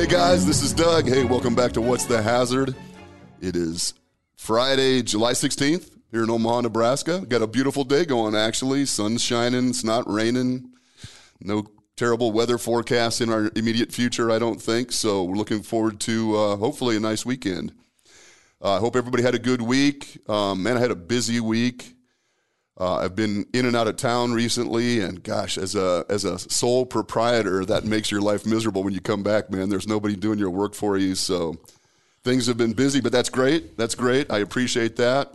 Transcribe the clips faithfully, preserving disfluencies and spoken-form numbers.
Hey guys, this is Doug. Hey, welcome back to What's the Hazard. It is Friday, July sixteenth here in Omaha, Nebraska. Got a beautiful day going, actually. Sun's shining. It's not raining. No terrible weather forecast in our immediate future, I don't think. So we're looking forward to uh, hopefully a nice weekend. I uh, hope everybody had a good week. Um, man, I had a busy week. Uh, I've been in and out of town recently, and gosh, as a as a sole proprietor, that makes your life miserable when you come back, man. There's nobody doing your work for you, so things have been busy, but that's great. That's great. I appreciate that.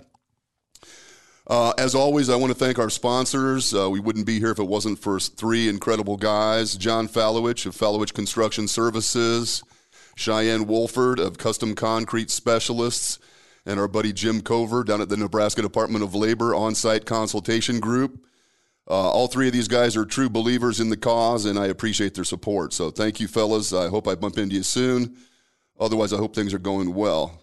Uh, as always, I want to thank our sponsors. Uh, we wouldn't be here if it wasn't for three incredible guys: John Fallowich of Fallowich Construction Services, Cheyenne Wolford of Custom Concrete Specialists, and our buddy Jim Cover down at the Nebraska Department of Labor On-Site Consultation Group. Uh, all three of these guys are true believers in the cause, and I appreciate their support. So thank you, fellas. I hope I bump into you soon. Otherwise, I hope things are going well.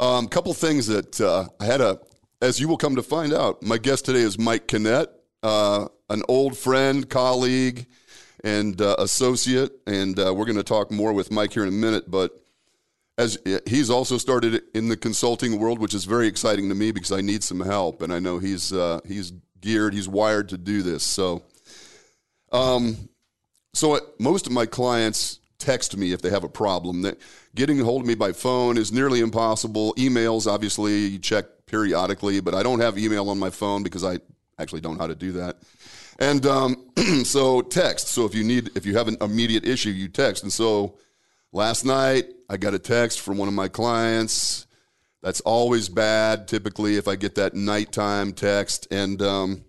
A um, couple things that uh, I had a, as you will come to find out, my guest today is Mike Kinnett, uh, an old friend, colleague, and uh, associate, and uh, we're going to talk more with Mike here in a minute, but as he's also started in the consulting world, which is very exciting to me because I need some help, and I know he's uh, he's geared, he's wired to do this. So, um, so it, most of my clients text me if they have a problem. That getting a hold of me by phone is nearly impossible. Emails, obviously, you check periodically, but I don't have email on my phone because I actually don't know how to do that. And um, so text. So if you need, if you have an immediate issue, you text. And so last night, I got a text from one of my clients. That's always bad, typically, if I get that nighttime text. And um,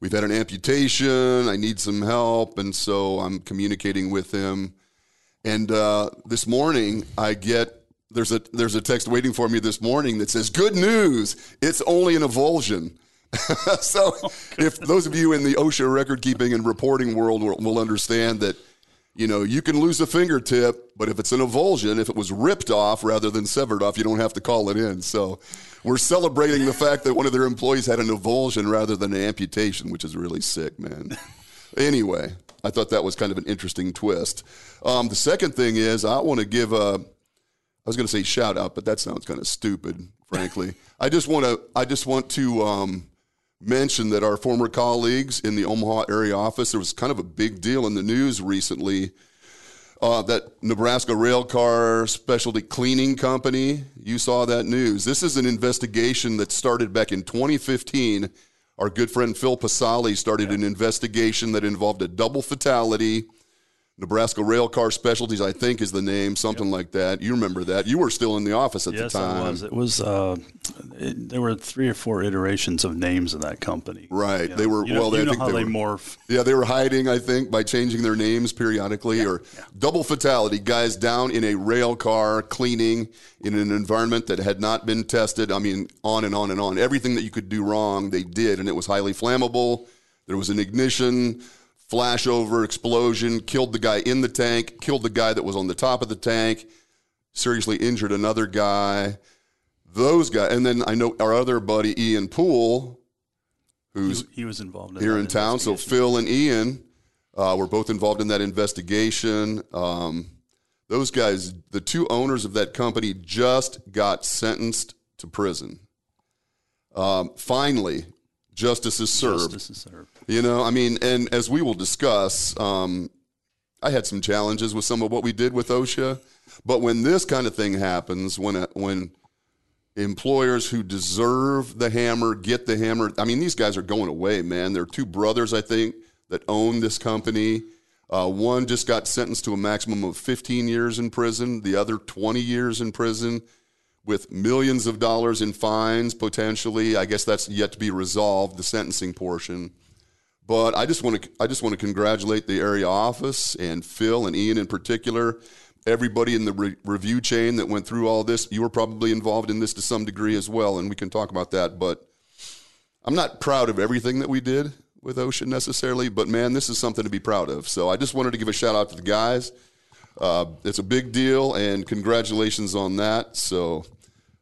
we've had an amputation. I need some help. And so I'm communicating with him. And uh, this morning, I get, there's a, there's a text waiting for me this morning that says, "Good news, it's only an avulsion." So oh, if those of you in the OSHA record keeping and reporting world will, will understand that, you know, you can lose a fingertip, but if it's an avulsion, if it was ripped off rather than severed off, you don't have to call it in. So we're celebrating the fact that one of their employees had an avulsion rather than an amputation, which is really sick, man. Anyway, I thought that was kind of an interesting twist. Um, the second thing is I want to give a, I was going to say shout out, but that sounds kind of stupid, frankly. I just want to, I just want to um, mention that our former colleagues in the Omaha area office, there was kind of a big deal in the news recently uh, that Nebraska Railcar Specialty Cleaning Company, you saw that news. This is an investigation that started back in twenty fifteen. Our good friend Phil Pasali started yeah. an investigation that involved a double fatality. Nebraska Railcar Specialties, I think, is the name, something yep. like that. You remember that. You were still in the office at yes, the time. Yes, I was. It was, uh, it, there were three or four iterations of names of that company. Right. You they know, were, you well, know, they, you I know think how they, they were, morph. Yeah, they were hiding, I think, by changing their names periodically. Yeah, or yeah. Double fatality, guys down in a rail car cleaning in an environment that had not been tested. I mean, on and on and on. Everything that you could do wrong, they did, and it was highly flammable. There was an ignition. Flashover, explosion, killed the guy in the tank, killed the guy that was on the top of the tank, seriously injured another guy. Those guys, and then I know our other buddy Ian Poole, who's he, he was involved in here in town. So Phil and Ian uh, were both involved in that investigation. Um, those guys, the two owners of that company, just got sentenced to prison. Um, finally. Justice is served. Justice is served. You know, I mean, and as we will discuss, um, I had some challenges with some of what we did with OSHA, but when this kind of thing happens, when a, when employers who deserve the hammer get the hammer, I mean, these guys are going away, man. There are two brothers, I think, that own this company. Uh, one just got sentenced to a maximum of fifteen years in prison, the other twenty years in prison, with millions of dollars in fines, potentially. I guess that's yet to be resolved, the sentencing portion. But I just want to I just want to congratulate the area office and Phil and Ian in particular, everybody in the re- review chain that went through all this. You were probably involved in this to some degree as well, and we can talk about that. But I'm not proud of everything that we did with OSHA necessarily, but, man, this is something to be proud of. So I just wanted to give a shout-out to the guys. Uh, it's a big deal, and congratulations on that. So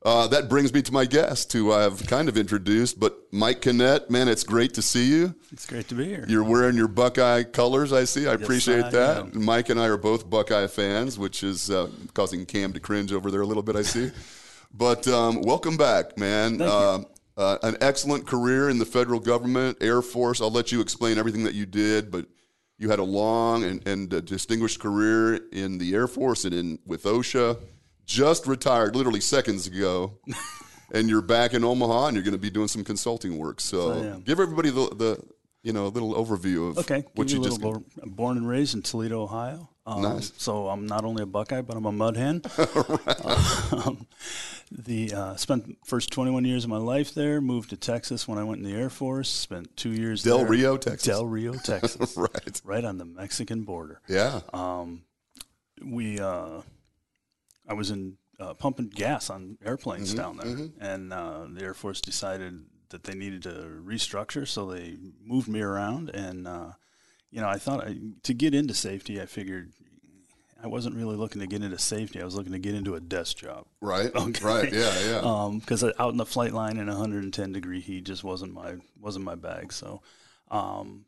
Uh, that brings me to my guest, who I've kind of introduced, but Mike Kinnett, man, it's great to see you. It's great to be here. You're wearing your Buckeye colors, I see. I yes, appreciate I that. Know. Mike and I are both Buckeye fans, which is uh, causing Cam to cringe over there a little bit, I see. But um, welcome back, man. Thank uh, you. Uh, an excellent career in the federal government, Air Force. I'll let you explain everything that you did, but you had a long and, and a distinguished career in the Air Force and in with OSHA. Just retired literally seconds ago, and you're back in Omaha, and you're going to be doing some consulting work. So give everybody the, the you know little overview of okay, what you, you just bo- born and raised in Toledo, Ohio. Um, nice. So I'm not only a Buckeye, but I'm a mud hen. Right. um, the uh, spent the first twenty-one years of my life there. Moved to Texas when I went in the Air Force. Spent two years Del there. Rio, Texas. Del Rio, Texas. Right. Right on the Mexican border. Yeah. Um, we. Uh, I was in uh, pumping gas on airplanes mm-hmm, down there, mm-hmm. and uh, the Air Force decided that they needed to restructure, so they moved me around. And uh, you know, I thought I, to get into safety, I figured I wasn't really looking to get into safety. I was looking to get into a desk job. Right. Okay. Right. Yeah. Yeah. Because um, out in the flight line in one hundred ten degree heat just wasn't my wasn't my bag. So um,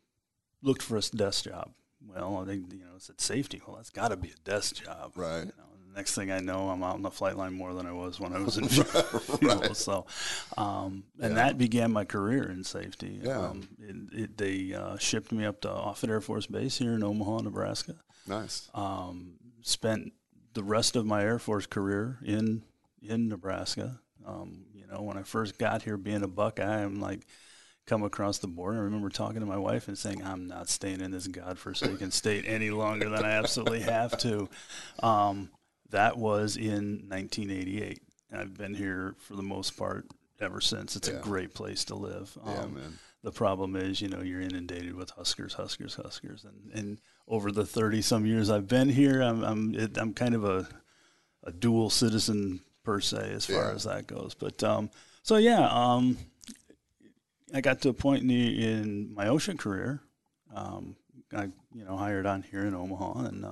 looked for a desk job. Well, I think you know, said safety. Well, that's got to be a desk job. Right. You know? Next thing I know, I'm out on the flight line more than I was when I was in fuel. Right. So, um, and yeah. that began my career in safety. Yeah. Um, it, it, they uh, shipped me up to Offutt Air Force Base here in Omaha, Nebraska. Nice. Um, spent the rest of my Air Force career in in Nebraska. Um, you know, when I first got here, being a Buckeye, I'm like, come across the border. I remember talking to my wife and saying, I'm not staying in this godforsaken state any longer than I absolutely have to. Um, That was in nineteen eighty-eight, and I've been here for the most part ever since. It's yeah. a great place to live. Um, yeah, man. The problem is, you know, you're inundated with Huskers, Huskers, Huskers, and, and over the thirty some years I've been here, I'm I'm it, I'm kind of a a dual citizen per se as far yeah. as that goes. But um, so yeah, um, I got to a point in the, in my OSHA career, um, I you know hired on here in Omaha and. Uh,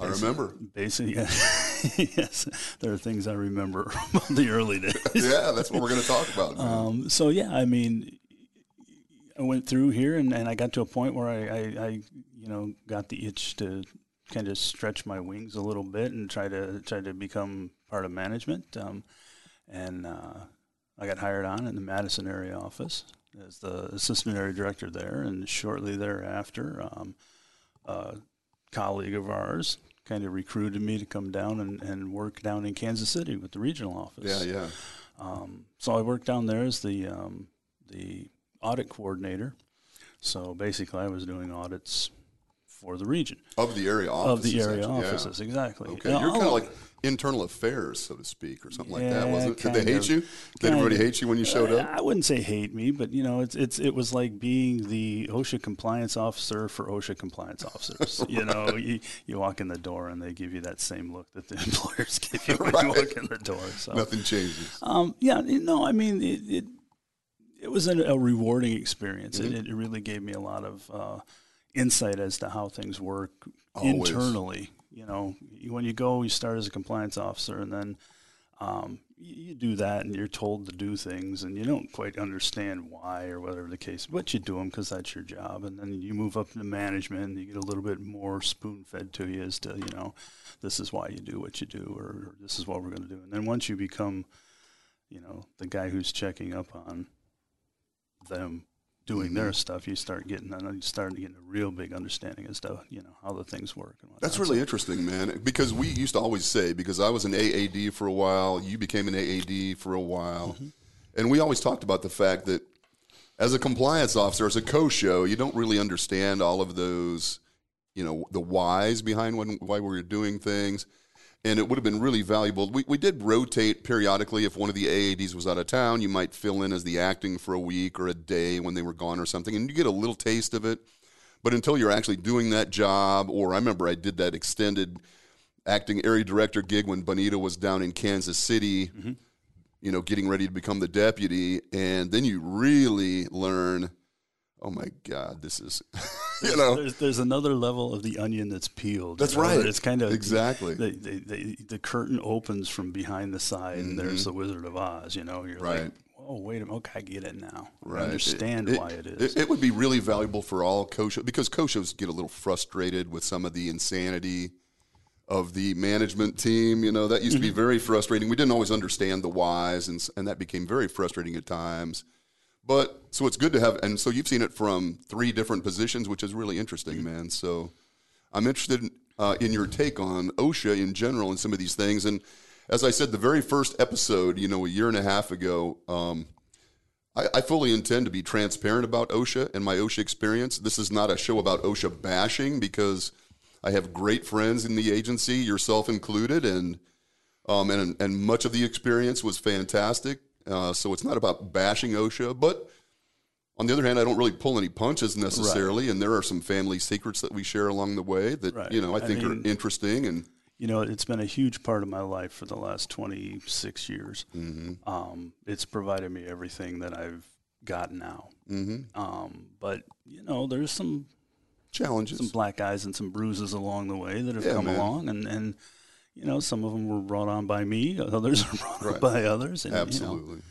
I basically, remember. Basically, yeah. Yes, there are things I remember from the early days. Yeah, that's what we're going to talk about. Um, so, yeah, I mean, I went through here, and, and I got to a point where I, I, I, you know, got the itch to kind of stretch my wings a little bit and try to try to become part of management. Um, and uh, I got hired on in the Madison area office as the assistant area director there, and shortly thereafter, um, uh, colleague of ours kind of recruited me to come down and, and work down in Kansas City with the regional office. Yeah, yeah. Um, so I worked down there as the um, the audit coordinator. So basically I was doing audits for the region. Of the area offices. Of the area actually. offices, yeah. Exactly. Okay, now, you're kind of like internal affairs, so to speak, or something yeah, like that, wasn't it? Did they hate of, you? Did everybody of, hate you when you showed up? I wouldn't say hate me, but, you know, it's it's it was like being the OSHA compliance officer for OSHA compliance officers. Right. You know, you, you walk in the door and they give you that same look that the employers give you when right. you walk in the door. So. Nothing changes. Um, yeah, you no, know, I mean, it it, it was a, a rewarding experience. Mm-hmm. It, it really gave me a lot of uh, insight as to how things work Always. internally. You know, when you go, you start as a compliance officer, and then um, you do that, and you're told to do things, and you don't quite understand why or whatever the case, but you do them because that's your job. And then you move up to management, and you get a little bit more spoon-fed to you as to, you know, this is why you do what you do, or, or this is what we're going to do. And then once you become, you know, the guy who's checking up on them doing mm-hmm. their stuff, you start getting, you start getting a real big understanding as to you know how the things work. And That's really so. interesting, man. Because we used to always say, because I was an A A D for a while, you became an A A D for a while, mm-hmm. and we always talked about the fact that as a compliance officer, as a co-show, you don't really understand all of those, you know, the whys behind when, why we were doing things, and it would have been really valuable. We we did rotate periodically. If one of the A A Ds was out of town, you might fill in as the acting for a week or a day when they were gone or something, and you get a little taste of it. But until you're actually doing that job, or I remember I did that extended acting area director gig when Bonita was down in Kansas City, mm-hmm. you know, getting ready to become the deputy, and then you really learn, oh, my God, this is you know, there's, there's another level of the onion that's peeled. That's you know? right. It's kind of exactly the, the, the, the curtain opens from behind the side, mm-hmm. and there's the Wizard of Oz. You know, you're right. like, oh, wait a minute. Okay, I get it now. Right. I understand it, why it is. It, it would be really valuable for all koshos, because koshos get a little frustrated with some of the insanity of the management team. You know, that used to be very frustrating. We didn't always understand the whys, and and that became very frustrating at times. But so it's good to have, and so you've seen it from three different positions, which is really interesting, mm-hmm. man. So I'm interested in, uh, in your take on OSHA in general and some of these things. And as I said, the very first episode, you know, a year and a half ago, um, I, I fully intend to be transparent about OSHA and my OSHA experience. This is not a show about OSHA bashing, because I have great friends in the agency, yourself included, and um, and and much of the experience was fantastic. Uh, so it's not about bashing OSHA, but on the other hand, I don't really pull any punches necessarily, right. and there are some family secrets that we share along the way that right. you know I think I mean, are interesting. And you know, it's been a huge part of my life for the last twenty-six years. Mm-hmm. Um, it's provided me everything that I've got now. Mm-hmm. Um, but you know, there's some challenges, some black eyes, and some bruises along the way that have yeah, come man. along, and and you know, some of them were brought on by me, others are brought right. on by others, and, absolutely. You know,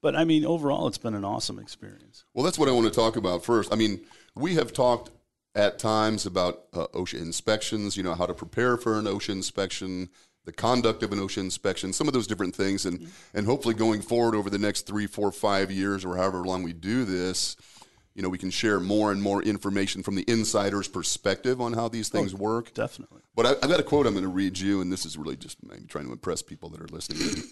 but I mean, overall, it's been an awesome experience. Well, that's what I want to talk about first. I mean, we have talked at times about uh, OSHA inspections. You know, how to prepare for an OSHA inspection, the conduct of an OSHA inspection, some of those different things, and mm-hmm. and hopefully going forward over the next three, four, five years, or however long we do this. You know, we can share more and more information from the insider's perspective on how these things oh, work. Definitely. But I, I've got a quote I'm going to read you, and this is really just maybe trying to impress people that are listening,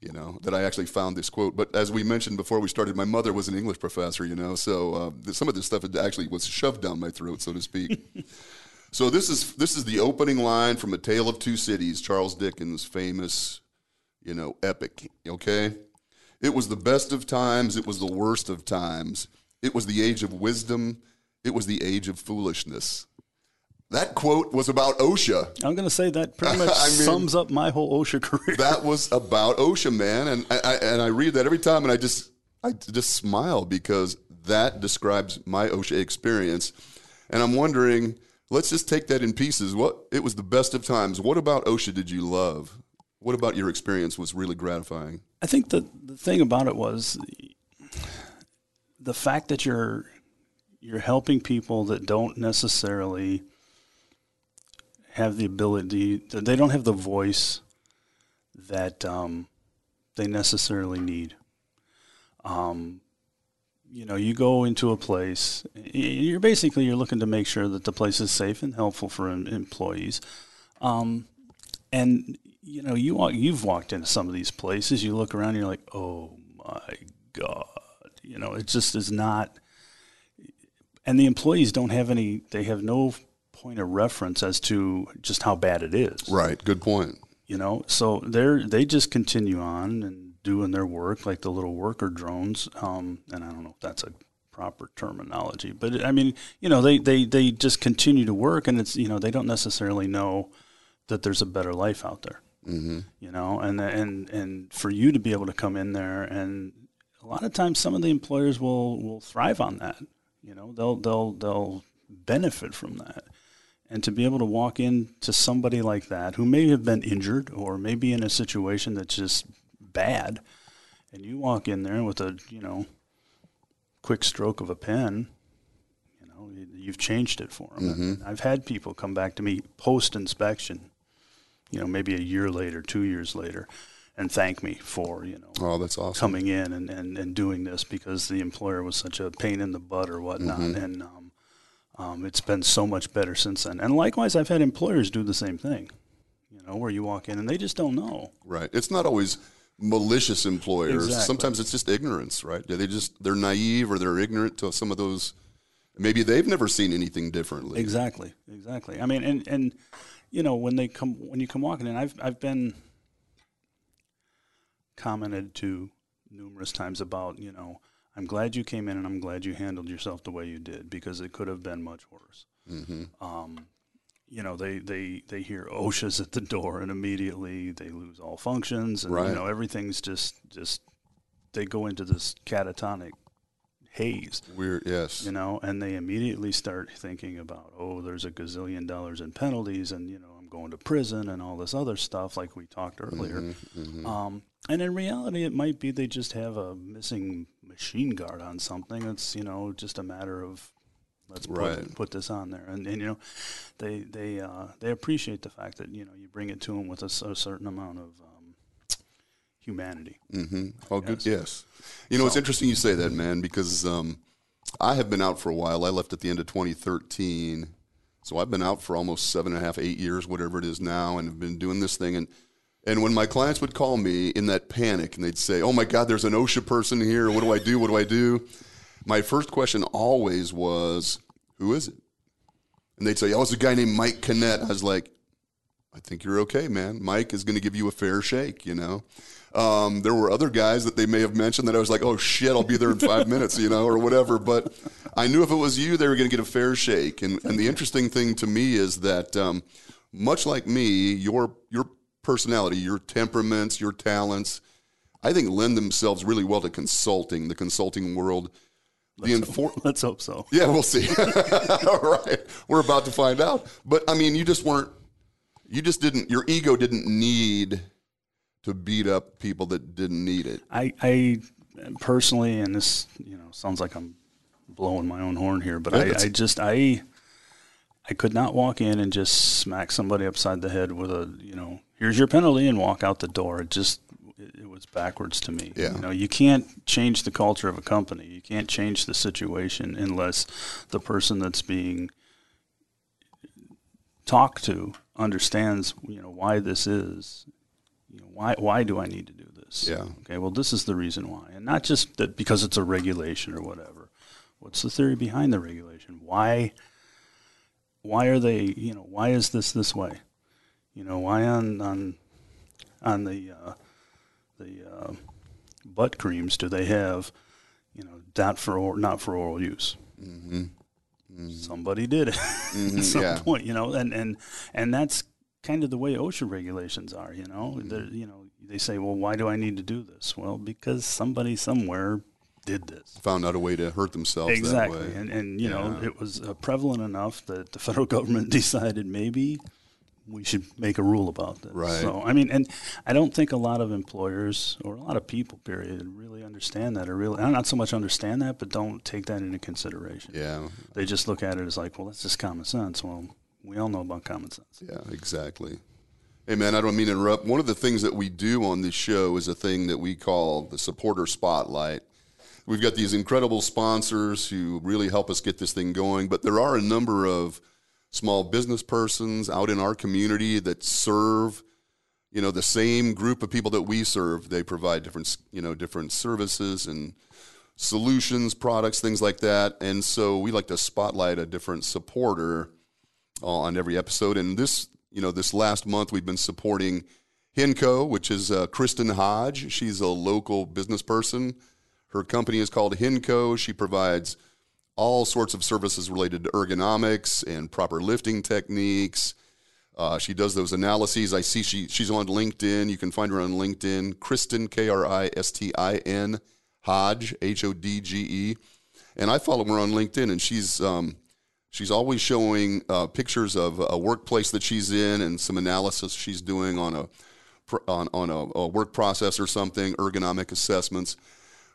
you know, that I actually found this quote. But as we mentioned before we started, my mother was an English professor, you know, so uh, th- some of this stuff actually was shoved down my throat, so to speak. So this is this is the opening line from A Tale of Two Cities, Charles Dickens' famous, you know, epic, okay? It was the best of times. It was the worst of times. It was the age of wisdom. It was the age of foolishness. That quote was about OSHA. I'm going to say that pretty much I mean, sums up my whole OSHA career. That was about OSHA, man. And I, I and I read that every time, and I just I just smile, because that describes my OSHA experience. And I'm wondering, let's just take that in pieces. What it was the best of times. What about OSHA did you love? What about your experience was really gratifying? I think the, the thing about it was the fact that you're you're helping people that don't necessarily have the ability, they don't have the voice that um, they necessarily need. Um, you know, you go into a place, you're basically you're looking to make sure that the place is safe and helpful for em- employees. Um, and you know, you you've walked into some of these places, you look around, and you're like, oh my God. You know, it just is not, and the employees don't have any, they have no point of reference as to just how bad it is. Right. Good point. You know, so they're, they just continue on and doing their work like the little worker drones. Um, and I don't know if that's a proper terminology, but I mean, you know, they, they, they just continue to work, and it's, you know, they don't necessarily know that there's a better life out there, mm-hmm. you know, and, and, and for you to be able to come in there and, a lot of times, some of the employers will, will thrive on that. You know, they'll they'll they'll benefit from that, and to be able to walk in to somebody like that who may have been injured or may be in a situation that's just bad, and you walk in there with a you know quick stroke of a pen, you know you've changed it for them. Mm-hmm. I've had people come back to me post inspection, you know, maybe a year later, two years later. And thank me for, you know, oh, that's awesome. coming in and, and, and doing this, because the employer was such a pain in the butt or whatnot. Mm-hmm. And um, um, it's been so much better since then. And likewise, I've had employers do the same thing, you know, where you walk in and they just don't know. Right. It's not always malicious employers. Exactly. Sometimes it's just ignorance, right? They just, they're naive or they're ignorant to some of those. Maybe they've never seen anything differently. Exactly. Exactly. I mean, and, and you know, when they come, when you come walking in, I've I've been... commented to numerous times about, you know, I'm glad you came in and I'm glad you handled yourself the way you did, because it could have been much worse. Mm-hmm. Um, you know, they, they, they hear OSHA's at the door and immediately they lose all functions and, right. you know, everything's just, just, they go into this catatonic haze. Weird, yes. You know, and they immediately start thinking about, oh, there's a gazillion dollars in penalties, and, you know, I'm going to prison and all this other stuff like we talked earlier. Mm-hmm, mm-hmm. Um, and in reality, it might be they just have a missing machine guard on something. It's, you know, just a matter of, let's right. put, put this on there. And, and you know, they they uh, they appreciate the fact that, you know, you bring it to them with a, a certain amount of um, humanity. Mm-hmm. Oh, good, yes. You know, so, it's interesting you say that, man, because um, I have been out for a while. I left at the end of twenty thirteen. So I've been out for almost seven and a half, eight years, whatever it is now, and have been doing this thing. And, and when my clients would call me in that panic and they'd say, oh, my God, there's an OSHA person here. What do I do? What do I do? My first question always was, who is it? And they'd say, oh, it's a guy named Mike Kinnett. I was like, I think you're okay, man. Mike is going to give you a fair shake, you know. Um, there were other guys that they may have mentioned that I was like, oh, shit, I'll be there in five minutes, you know, or whatever. But I knew if it was you, they were going to get a fair shake. And and the interesting thing to me is that um, much like me, your your personality, your temperaments, your talents, I think lend themselves really well to consulting, the consulting world. Let's, the infor- hope, let's hope so. Yeah, we'll see. All right. We're about to find out. But, I mean, you just weren't, you just didn't, your ego didn't need to beat up people that didn't need it. I, I personally, and this, you know, sounds like I'm blowing my own horn here, but I, I just, I I could not walk in and just smack somebody upside the head with a, you know, here's your penalty and walk out the door. It just, it was backwards to me. Yeah. You know, you can't change the culture of a company. You can't change the situation unless the person that's being talked to understands, you know, why this is. You know, why why do I need to do this? Yeah. Okay, well, this is the reason why. And not just that because it's a regulation or whatever. What's the theory behind the regulation? Why why are they, you know, why is this this way? You know, why on on on the uh the uh, butt creams do they have, you know, not for or, not for oral use? Mm-hmm. Mm-hmm. Somebody did it mm-hmm. at some yeah. point, you know, and, and and that's kind of the way OSHA regulations are, you know. Mm-hmm. You know, they say, well, why do I need to do this? Well, because somebody somewhere did this. Found out a way to hurt themselves exactly. that way. And, and you yeah. know, it was uh, prevalent enough that the federal government decided maybe we should make a rule about this. Right. So, I mean, and I don't think a lot of employers or a lot of people, period, really understand that or really, not so much understand that, but don't take that into consideration. Yeah. They just look at it as like, well, that's just common sense. Well, we all know about common sense. Yeah, exactly. Hey, man, I don't mean to interrupt. One of the things that we do on this show is a thing that we call the Supporter Spotlight. We've got these incredible sponsors who really help us get this thing going, but there are a number of small business persons out in our community that serve, you know, the same group of people that we serve. They provide different, you know, different services and solutions, products, things like that. And so we like to spotlight a different supporter uh, on every episode. And this, you know, this last month we've been supporting Hinco, which is uh, Kristen Hodge. She's a local business person. Her company is called Hinco. She provides all sorts of services related to ergonomics and proper lifting techniques. Uh, she does those analyses. I see she she's on LinkedIn. You can find her on LinkedIn. Kristen, K R I S T I N, Hodge, H O D G E. And I follow her on LinkedIn, and she's um, she's always showing uh, pictures of a workplace that she's in and some analysis she's doing on a on, on a, a work process or something, ergonomic assessments.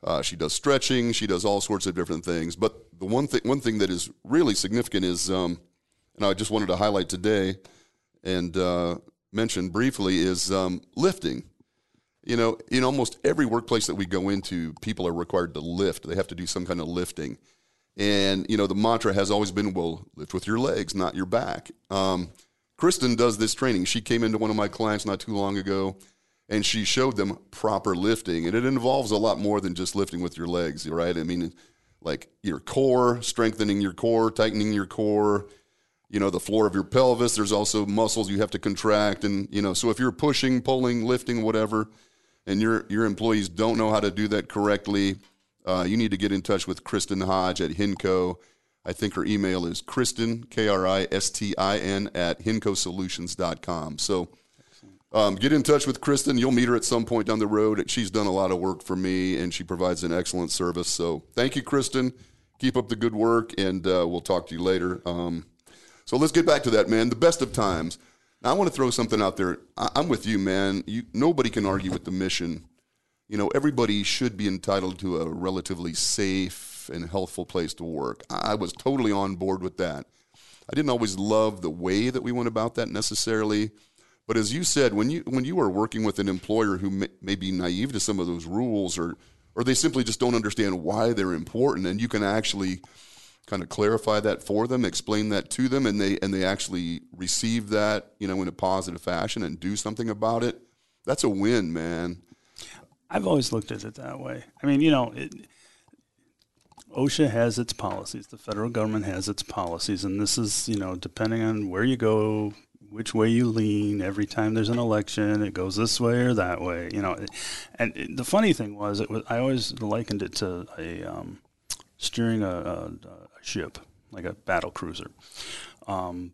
Uh, she does stretching. She does all sorts of different things. But the one thing, one thing that is really significant is, um, and I just wanted to highlight today and uh, mention briefly, is um, lifting. You know, in almost every workplace that we go into, people are required to lift. They have to do some kind of lifting. And, you know, the mantra has always been, well, lift with your legs, not your back. Um, Kristen does this training. She came into one of my clients not too long ago, and she showed them proper lifting. And it involves a lot more than just lifting with your legs, right? I mean, like your core, strengthening your core, tightening your core, you know, the floor of your pelvis. There's also muscles you have to contract. And, you know, so if you're pushing, pulling, lifting, whatever, and your your employees don't know how to do that correctly, uh, you need to get in touch with Kristen Hodge at Hinco. I think her email is Kristen, K R I S T I N, at Hinco Solutions dot com. So Um, get in touch with Kristen. You'll meet her at some point down the road. She's done a lot of work for me, and she provides an excellent service. So thank you, Kristen. Keep up the good work, and uh, we'll talk to you later. Um, so let's get back to that, man. The best of times. Now, I want to throw something out there. I- I'm with you, man. You, nobody can argue with the mission. You know, everybody should be entitled to a relatively safe and healthful place to work. I, I was totally on board with that. I didn't always love the way that we went about that necessarily. But as you said, when you when you are working with an employer who may, may be naive to some of those rules, or or they simply just don't understand why they're important, and you can actually kind of clarify that for them, explain that to them, and they and they actually receive that, you know, in a positive fashion and do something about it, that's a win, man. I've always looked at it that way. I mean, you know, it, OSHA has its policies. The federal government has its policies, and this is, you know, depending on where you go, which way you lean, every time there's an election, it goes this way or that way, you know. And it, the funny thing was, it was I always likened it to a um, steering a, a, a ship, like a battle cruiser. Um,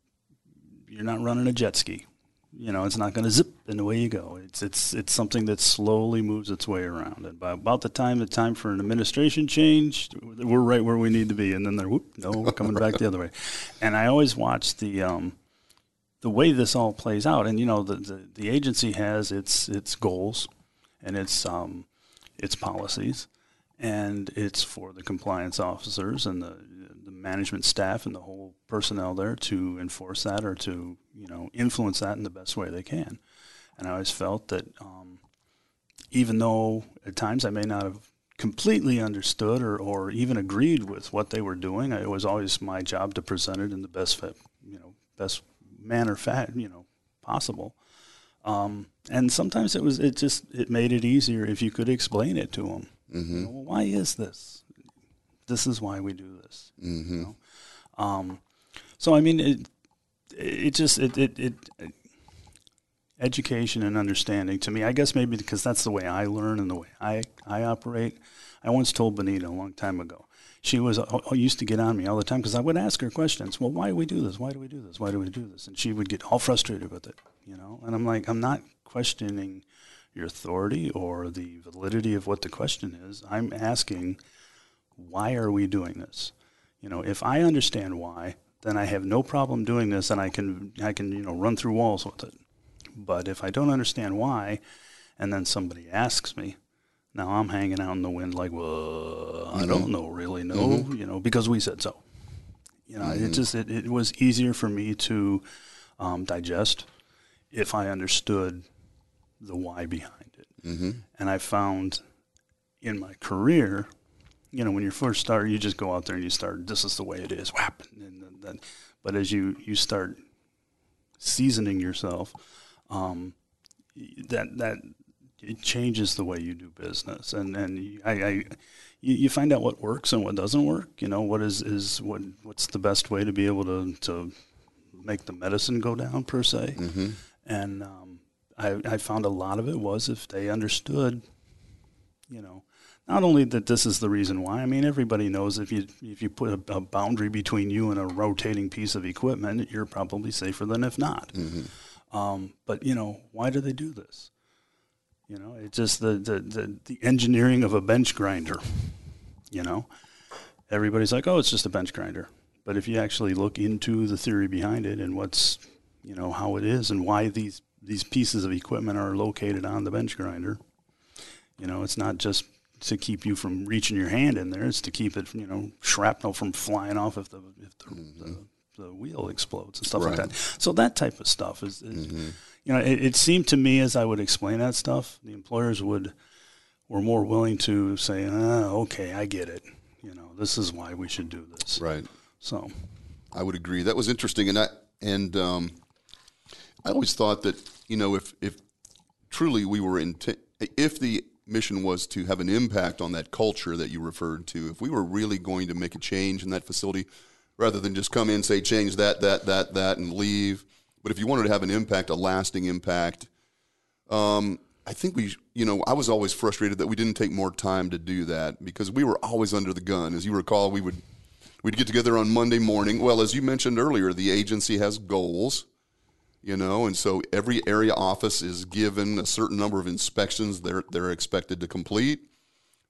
you're not running a jet ski, you know. It's not going to zip, and away you go. It's it's it's something that slowly moves its way around. And by about the time the time for an administration change, we're right where we need to be. And then they're whoop, no, we're coming back the other way. And I always watch the. Um, The way this all plays out, and you know, the, the, the agency has its its goals and its um its policies, and it's for the compliance officers and the the management staff and the whole personnel there to enforce that, or to, you know, influence that in the best way they can. And I always felt that um, even though at times I may not have completely understood or, or even agreed with what they were doing, it was always my job to present it in the best fit, you know, best manner, fat, you know, possible. Um, and sometimes it was, it just, it made it easier if you could explain it to them. Mm-hmm. You know, well, why is this? This is why we do this. Mm-hmm. You know? Um, so, I mean, it, it just, it, it, it, it, education and understanding to me, I guess maybe because that's the way I learn and the way I, I operate. I once told Bonita a long time ago, she was uh, used to get on me all the time because I would ask her questions. Well, why do we do this? Why do we do this? Why do we do this? And she would get all frustrated with it, you know. And I'm like, I'm not questioning your authority or the validity of what the question is. I'm asking, why are we doing this? You know, if I understand why, then I have no problem doing this, and I can, I can, you know, run through walls with it. But if I don't understand why, and then somebody asks me, now I'm hanging out in the wind like, well, I don't know, really, no, mm-hmm. you know, because we said so. You know, mm-hmm. it just, it, it was easier for me to um, digest if I understood the why behind it. Mm-hmm. And I found in my career, you know, when you first start, you just go out there and you start, this is the way it is, whap, and then, then, but as you, you start seasoning yourself, um, that, that, it changes the way you do business, and and I, I you, you find out what works and what doesn't work. You know, what is, is what what's the best way to be able to, to make the medicine go down, per se. Mm-hmm. And um, I I found a lot of it was if they understood, you know, not only that this is the reason why. I mean, everybody knows if you if you put a, a boundary between you and a rotating piece of equipment, you're probably safer than if not. Mm-hmm. Um, but you know, why do they do this? You know, it's just the, the, the, the engineering of a bench grinder, you know. Everybody's like, oh, it's just a bench grinder. But if you actually look into the theory behind it and what's, you know, how it is and why these, these pieces of equipment are located on the bench grinder, you know, it's not just to keep you from reaching your hand in there. It's to keep it, you know, shrapnel from flying off if the if the, mm-hmm. the, the wheel explodes and stuff right. like that. So that type of stuff is, is mm-hmm. You know, it, it seemed to me as I would explain that stuff, the employers would were more willing to say, ah, okay, I get it. You know, this is why we should do this. Right. So I would agree. That was interesting. And I, and um, I always thought that, you know, if, if truly we were in, t- if the mission was to have an impact on that culture that you referred to, if we were really going to make a change in that facility, rather than just come in, say, change that, that, that, that, and leave. But if you wanted to have an impact, a lasting impact, um, I think we, you know, I was always frustrated that we didn't take more time to do that because we were always under the gun. As you recall, we would, we'd get together on Monday morning. Well, as you mentioned earlier, the agency has goals. you know, and so every area office is given a certain number of inspections they're they're expected to complete.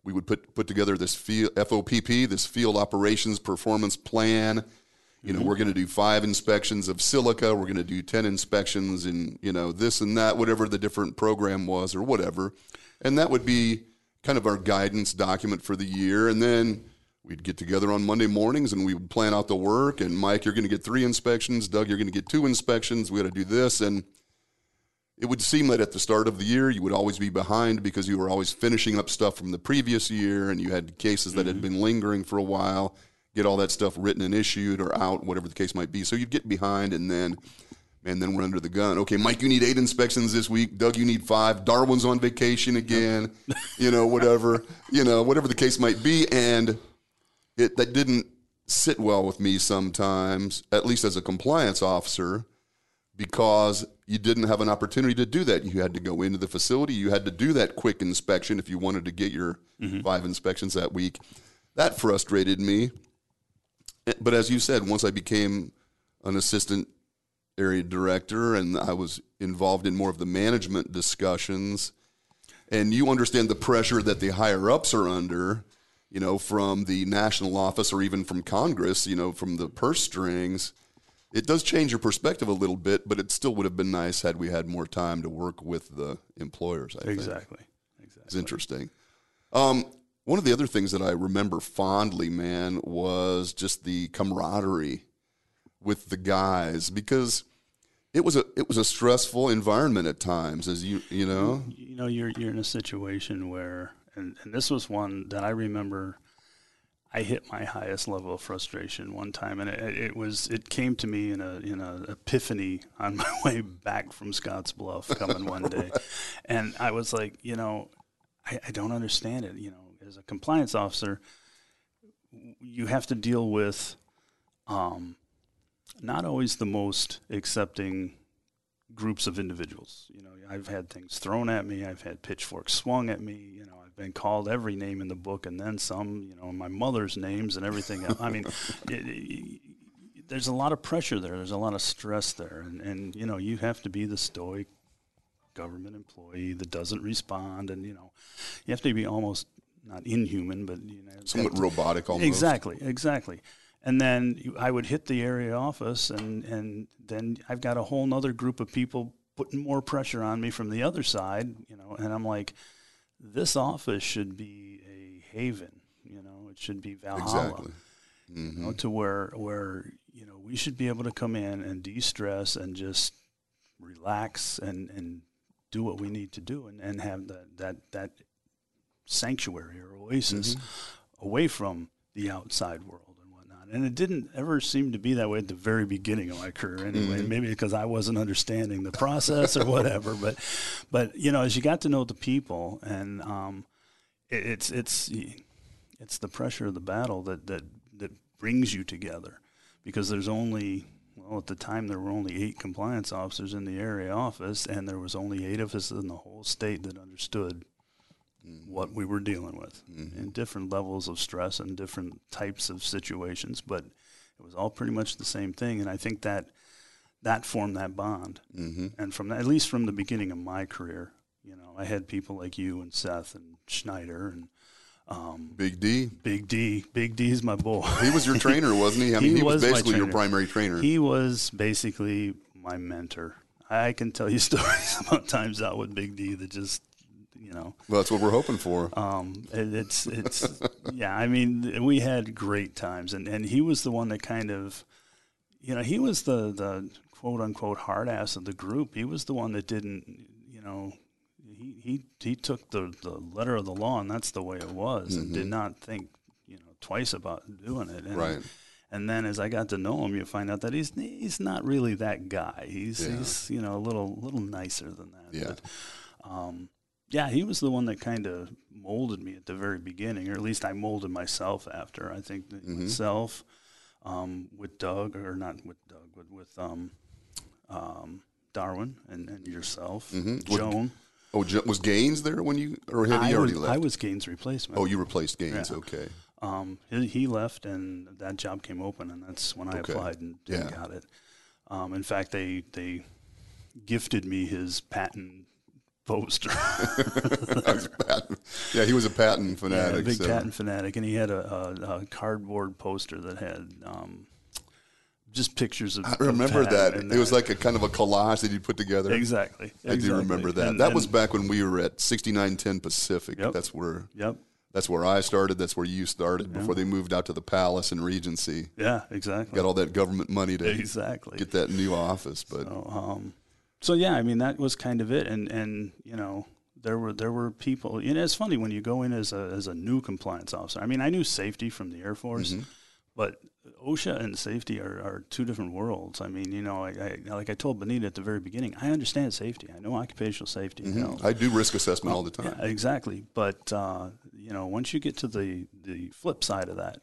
We would put put together this field, F O P P, this Field Operations Performance Plan. You know, we're going to do five inspections of silica. We're going to do ten inspections in, you know, this and that, whatever the different program was or whatever. And that would be kind of our guidance document for the year. And then we'd get together on Monday mornings and we would plan out the work. And Mike, you're going to get three inspections. Doug, you're going to get two inspections. We got to do this. And it would seem that at the start of the year, you would always be behind because you were always finishing up stuff from the previous year. And you had cases that mm-hmm. had been lingering for a while. Get all that stuff written and issued or out, whatever the case might be. So you'd get behind, and then and then we're under the gun. Okay, Mike, you need eight inspections this week. Doug, you need five. Darwin's on vacation again. Yep. You know, whatever. You know, whatever the case might be. And it that didn't sit well with me sometimes, at least as a compliance officer, because you didn't have an opportunity to do that. You had to go into the facility. You had to do that quick inspection if you wanted to get your mm-hmm. five inspections that week. That frustrated me. But as you said, once I became an assistant area director and I was involved in more of the management discussions, and you understand the pressure that the higher ups are under, you know, from the national office or even from Congress, you know, from the purse strings, it does change your perspective a little bit, but it still would have been nice had we had more time to work with the employers, I think. Exactly. Exactly. It's interesting. Um, One of the other things that I remember fondly, man, was just the camaraderie with the guys, because it was a it was a stressful environment at times, as you you know. You know, you're you're in a situation where, and, and this was one that I remember. I hit my highest level of frustration one time, and it, it was it came to me in a in a epiphany on my way back from Scottsbluff coming one day, right. And I was like, you know, I, I don't understand it, you know. As a compliance officer, you have to deal with um, not always the most accepting groups of individuals. You know, I've had things thrown at me. I've had pitchforks swung at me. You know, I've been called every name in the book and then some, you know, my mother's names and everything else. I mean, it, it, there's a lot of pressure there. There's a lot of stress there. And, and, you know, you have to be the stoic government employee that doesn't respond. And, you know, you have to be almost not inhuman, but you know, somewhat to, robotic almost. Exactly, exactly. And then you, I would hit the area office, and, and then I've got a whole nother group of people putting more pressure on me from the other side, you know, and I'm like, this office should be a haven, you know, it should be Valhalla, exactly. Mm-hmm. You know, to where, where, you know, we should be able to come in and de-stress and just relax and, and do what we need to do and, and have that, that, that, sanctuary or oasis mm-hmm. away from the outside world and whatnot. And it didn't ever seem to be that way at the very beginning of my career anyway, mm-hmm. maybe because I wasn't understanding the process or whatever, but, but, you know, as you got to know the people and, um, it, it's, it's, it's the pressure of the battle that, that, that brings you together because there's only, well, at the time there were only eight compliance officers in the area office and there was only eight of us in the whole state that understood what we were dealing with mm-hmm. in different levels of stress and different types of situations, but it was all pretty much the same thing. And I think that that formed that bond. Mm-hmm. And from that, at least from the beginning of my career, you know, I had people like you and Seth and Schneider and, Um, Big D. Big D. Big D is my boy. He was your trainer, wasn't he? I mean, he, he was, was basically your primary trainer. He was basically my mentor. I can tell you stories about times out with Big D that just, you know, well, that's what we're hoping for. Um, it, it's, it's, yeah, I mean, we had great times and, and he was the one that kind of, you know, he was the, the quote unquote hard ass of the group. He was the one that didn't, you know, he, he, he took the, the letter of the law and that's the way it was mm-hmm. and did not think, you know, twice about doing it. And, right. And then as I got to know him, you find out that he's, he's not really that guy. He's, yeah. he's, you know, a little, little nicer than that. Yeah. But, um, yeah, he was the one that kind of molded me at the very beginning, or at least I molded myself after. I think that mm-hmm. myself um, with Doug, or not with Doug, but with um, um, Darwin and, and yourself, mm-hmm. Joan. What, oh, was Gaines there when you, or had he I already was, left? I was Gaines' replacement. Oh, you replaced Gaines, yeah. Okay. Um, he, he left, and that job came open, and that's when I okay. applied and yeah. got it. Um, in fact, they they gifted me his patent poster. Patent. Yeah, he was a patent fanatic. Yeah, a big so. patent fanatic, and he had a, a, a cardboard poster that had um, just pictures of. I remember that. It that. was like a kind of a collage that he put together. Exactly. I exactly. do remember that. And, that and, was back when we were at sixty-nine ten Pacific. Yep. That's where. Yep. That's where I started. That's where you started yeah. before they moved out to the Palace and Regency. Yeah, exactly. Got all that government money to exactly. get that new office. But so, um, so yeah, I mean that was kind of it. And and you know there were there were people. And it's funny when you go in as a as a new compliance officer. I mean I knew safety from the Air Force, mm-hmm. but OSHA and safety are, are two different worlds. I mean, you know, I, I, like I told Bonita at the very beginning, I understand safety. I know occupational safety. Mm-hmm. You know. I do risk assessment all the time. Yeah, exactly. But, uh, you know, once you get to the, the flip side of that,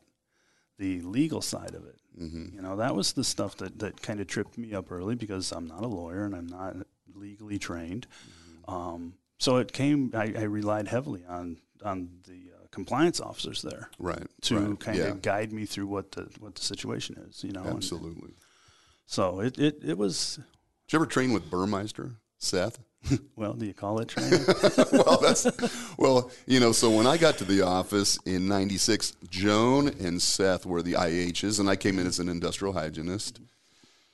the legal side of it, mm-hmm. you know, that was the stuff that, that kind of tripped me up early because I'm not a lawyer and I'm not legally trained. Mm-hmm. Um, so it came, I, I relied heavily on, on the uh, compliance officers there, right? To right, kind yeah. of guide me through what the what the situation is, you know. Absolutely. And so it, it it was. Did you ever train with Burmeister, Seth? Well, do you call it training? well, that's well, you know. So when I got to the office in ninety-six, Joan and Seth were the I H's, and I came in as an industrial hygienist.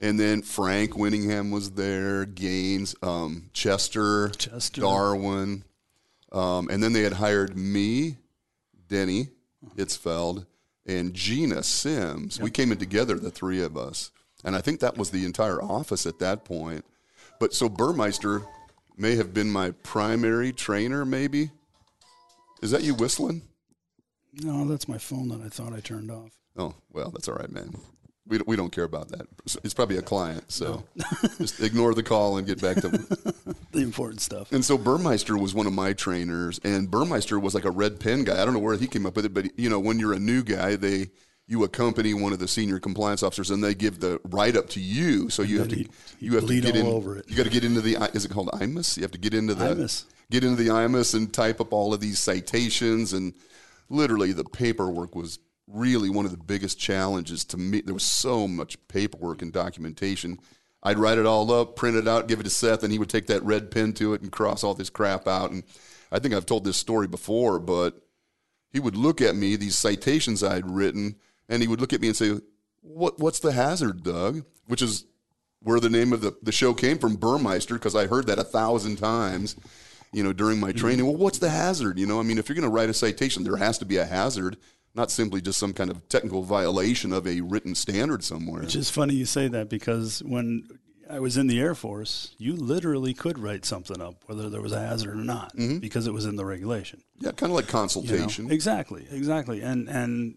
And then Frank Winningham was there, Gaines, um, Chester, Chester, Darwin. Um, and then they had hired me, Denny Hitzfeld, and Gina Sims. Yep. We came in together, the three of us. And I think that was the entire office at that point. But so Burmeister may have been my primary trainer, maybe. Is that you whistling? No, that's my phone that I thought I turned off. Oh, well, that's all right, man. We don't, we don't care about that. It's probably a client, so no. Just ignore the call and get back to the important stuff. And so Burmeister was one of my trainers, and Burmeister was like a red pen guy. I don't know where he came up with it, but you know, when you're a new guy, they you accompany one of the senior compliance officers, and they give the write up to you. So you have to he, he you have to get all in. Over it. You got to get into the is it called I M I S? You have to get into the I M I S. Get into the I M I S and type up all of these citations, and literally the paperwork was. Really one of the biggest challenges to me. There was so much paperwork and documentation. I'd write it all up, print it out, give it to Seth, and he would take that red pen to it and cross all this crap out. And I think I've told this story before, but he would look at me, these citations I'd written, and he would look at me and say, "What? What's the hazard, Doug?" Which is where the name of the, the show came from, Burmeister, because I heard that a thousand times, you know, during my training. Well, what's the hazard? You know, I mean, if you're going to write a citation, there has to be a hazard. Not simply just some kind of technical violation of a written standard somewhere. Which is funny you say that because when I was in the Air Force, you literally could write something up, whether there was a hazard or not, mm-hmm. because it was in the regulation. Yeah, kind of like consultation. You know? Exactly, exactly. And and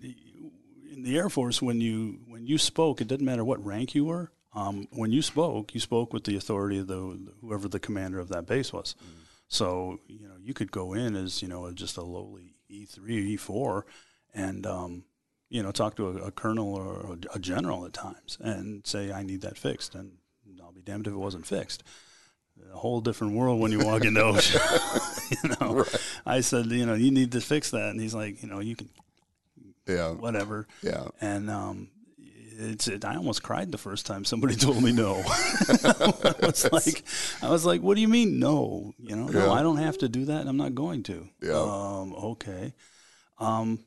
in the Air Force, when you when you spoke, it didn't matter what rank you were. Um, when you spoke, you spoke with the authority of the whoever the commander of that base was. Mm. So you know you could go in as you know just a lowly E three, E four. And, um, you know, talk to a, a colonel or a general at times and say, I need that fixed. And I'll be damned if it wasn't fixed. A whole different world when you walk into OSHA. you know, right. I said, you know, you need to fix that. And he's like, you know, you can, yeah, whatever. Yeah. And, um, It's. It, I almost cried the first time somebody told me no. I was like, I was like, what do you mean no? You know, yeah. no, I don't have to do that. And I'm not going to. Yeah. Um, okay. Um,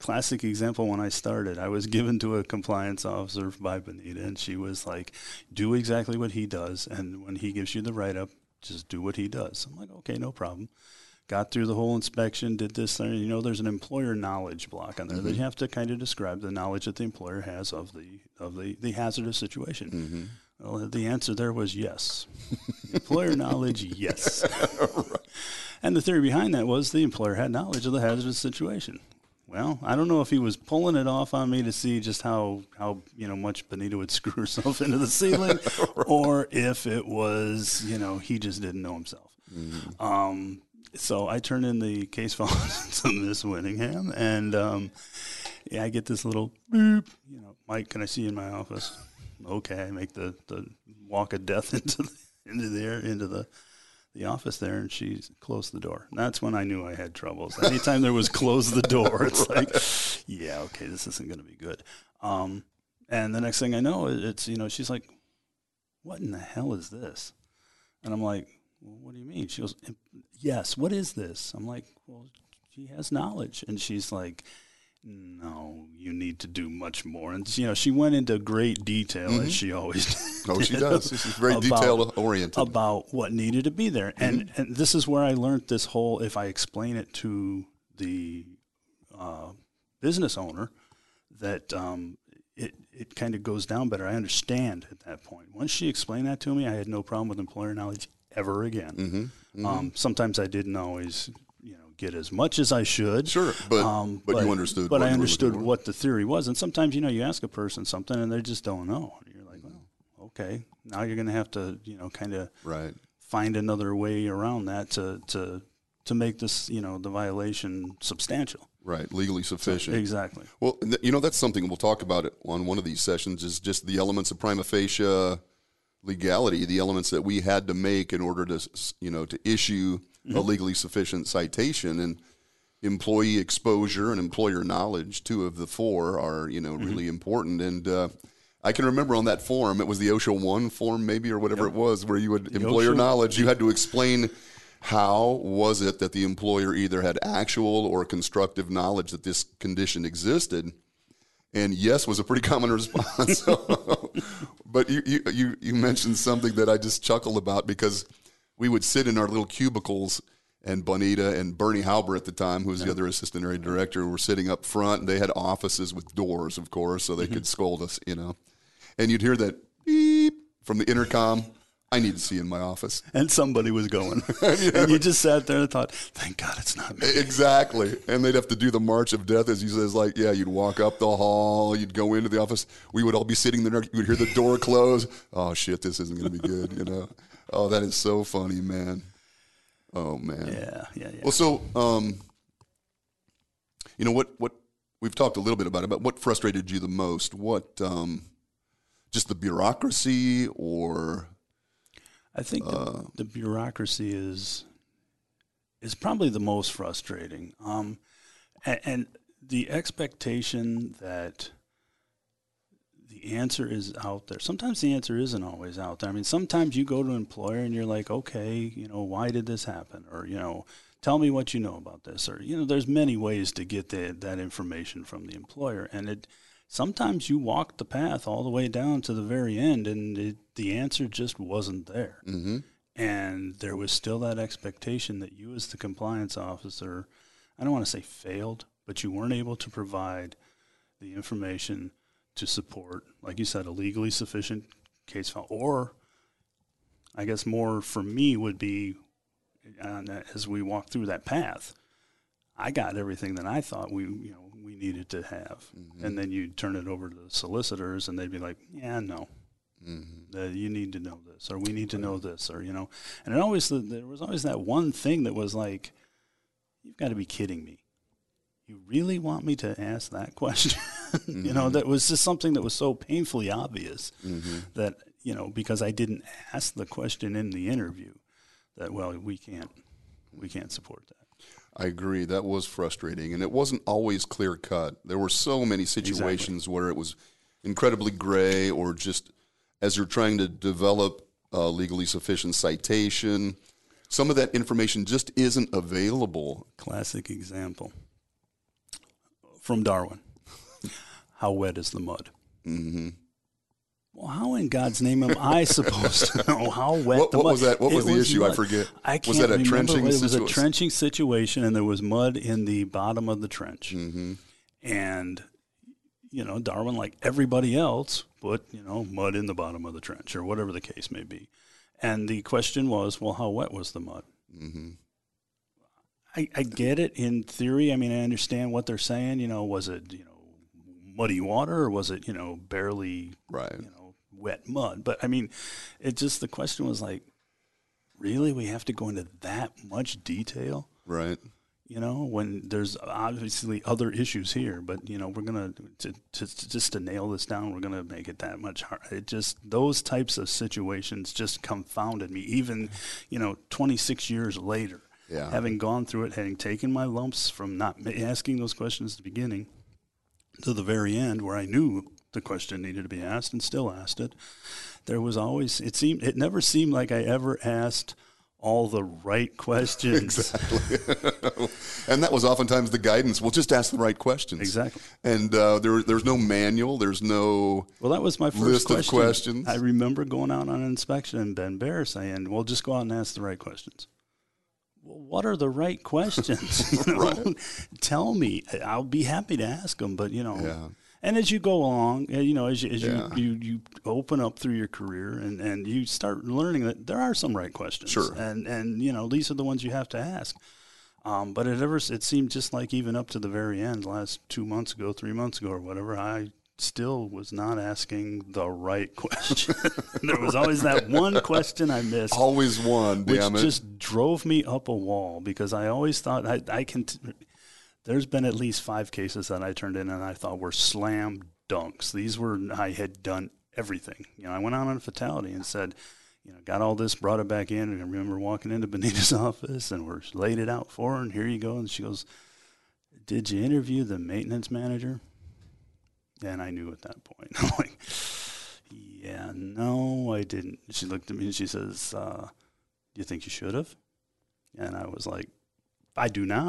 classic example, when I started, I was given to a compliance officer by Bonita, and she was like, do exactly what he does, and when he gives you the write-up, just do what he does. I'm like, okay, no problem. Got through the whole inspection, did this, and you know, there's an employer knowledge block on there mm-hmm. that you have to kind of describe the knowledge that the employer has of the of the, the hazardous situation. Mm-hmm. Well, the answer there was yes. Employer knowledge, yes. Right. And the theory behind that was the employer had knowledge of the hazardous situation. Well, I don't know if he was pulling it off on me to see just how, how you know much Bonita would screw herself into the ceiling, right. or if it was you know he just didn't know himself. Mm-hmm. Um, so I turned in the case file to Miss Winningham, and um, yeah, I get this little beep. You know, Mike, can I see you in my office? Okay, I make the, the walk of death into the, into the air, into the, the office there, and she closed the door. That's when I knew I had troubles. Anytime there was close the door, it's right. like, yeah, okay, this isn't going to be good. Um, and the next thing I know, it's, you know, she's like, what in the hell is this? And I'm like, well, what do you mean? She goes, yes, what is this? I'm like, well, she has knowledge. And she's like, no, you need to do much more. And, you know, she went into great detail, mm-hmm. as she always oh, she does. She's very detail-oriented. About what needed to be there. Mm-hmm. And, and this is where I learned this whole, if I explain it to the uh, business owner, that um, it, it kind of goes down better. I understand at that point. Once she explained that to me, I had no problem with employer knowledge ever again. Mm-hmm. Mm-hmm. Um, sometimes I didn't always get as much as I should. Sure, but, um, but, but you understood. But I understood what the theory was. And sometimes, you know, you ask a person something and they just don't know. And you're like, well, okay, now you're going to have to, you know, kind of right. find another way around that to, to, to make this, you know, the violation substantial. Right, legally sufficient. So, exactly. Well, you know, that's something we'll talk about it on one of these sessions is just the elements of prima facie legality, the elements that we had to make in order to, you know, to issue mm-hmm. a legally sufficient citation, and employee exposure and employer knowledge, two of the four are, you know, mm-hmm. really important. And uh, I can remember on that form, it was the OSHA one form maybe or whatever yep. it was, where you would, the employer OSHA. Knowledge, you had to explain how was it that the employer either had actual or constructive knowledge that this condition existed. And yes was a pretty common response. But you, you, you, you mentioned something that I just chuckled about, because we would sit in our little cubicles, and Bonita and Bernie Halber at the time, who was yeah. the other assistant area director, were sitting up front, and they had offices with doors, of course, so they mm-hmm. could scold us, you know. And you'd hear that beep from the intercom, I need to see in my office. And somebody was going. you know? And you just sat there and thought, thank God it's not me. Exactly. And they'd have to do the march of death, as you says, like, yeah, you'd walk up the hall, you'd go into the office. We would all be sitting there, you would hear the door close. Oh, shit, this isn't going to be good, you know. Oh, that is so funny, man. Oh, man. Yeah, yeah, yeah. Well, so, um, you know, what, what we've talked a little bit about it, but what frustrated you the most? What, um, just the bureaucracy or? I think uh, the, the bureaucracy is is probably the most frustrating. Um, and, and the expectation that the answer is out there. Sometimes the answer isn't always out there. I mean, sometimes you go to an employer and you're like, okay, you know, why did this happen? Or, you know, tell me what you know about this. Or, you know, there's many ways to get the, that information from the employer. And it sometimes you walk the path all the way down to the very end and it, the answer just wasn't there. Mm-hmm. And there was still that expectation that you as the compliance officer, I don't want to say failed, but you weren't able to provide the information to support, like you said, a legally sufficient case file. Or I guess more for me would be, uh, as we walk through that path, I got everything that I thought we, you know, we needed to have. Mm-hmm. And then you turn it over to the solicitors and they'd be like, yeah, no, mm-hmm. uh, you need to know this, or we need to know this, or, you know, and it always, there was always that one thing that was like, you've got to be kidding me. You really want me to ask that question? Mm-hmm. You know, that was just something that was so painfully obvious mm-hmm. that, you know, because I didn't ask the question in the interview that, well, we can't, we can't support that. I agree. That was frustrating. And it wasn't always clear cut. There were so many situations exactly. where it was incredibly gray, or just as you're trying to develop a legally sufficient citation, some of that information just isn't available. Classic example. From Darwin. How wet is the mud? Mm-hmm. Well, how in God's name am I supposed to know how wet what, the mud? What was that? What was it the was issue? Mud. I forget. I can't was that a remember trenching situation? It was situation? a trenching situation, and there was mud in the bottom of the trench. Mm-hmm. And, you know, Darwin, like everybody else, put, you know, mud in the bottom of the trench or whatever the case may be. And the question was, well, how wet was the mud? Mm-hmm. I, I get it in theory. I mean, I understand what they're saying. You know, was it, you know, muddy water, or was it, you know, barely, right. you know, wet mud? But, I mean, it just, the question was like, really? We have to go into that much detail? Right. You know, when there's obviously other issues here, but, you know, we're going to, to, just to nail this down, we're going to make it that much harder. It just, those types of situations just confounded me, even, you know, twenty-six years later. Yeah. Having gone through it, having taken my lumps from not asking those questions at the beginning to the very end, where I knew the question needed to be asked and still asked it. There was always, it seemed, it never seemed like I ever asked all the right questions. Exactly. And that was oftentimes the guidance. Well, just ask the right questions. Exactly. And uh, there, there's no manual. There's no well, that was my first list question. Of questions. I remember going out on an inspection and Ben Barr saying, well, just go out and ask the right questions. Well, what are the right questions? Right. Tell me. I'll be happy to ask them, but, you know. Yeah. And as you go along, you know, as you as yeah. you, you, you open up through your career and, and you start learning that there are some right questions. Sure. And, and you know, these are the ones you have to ask. Um, but it ever it seemed just like even up to the very end, last two months ago, three months ago or whatever, I still was not asking the right question. There was always that one question I missed. Always one, damn it. Which just drove me up a wall because I always thought I, I can t- – there's been at least five cases that I turned in and I thought were slam dunks. These were, I had done everything. You know, I went out on a fatality and said, you know, got all this, brought it back in. And I remember walking into Bonita's office and we're laid it out for her and here you go. And she goes, did you interview the maintenance manager? And I knew at that point. I'm like, yeah, no, I didn't. She looked at me and she says, uh, do you think you should have? And I was like, I do now.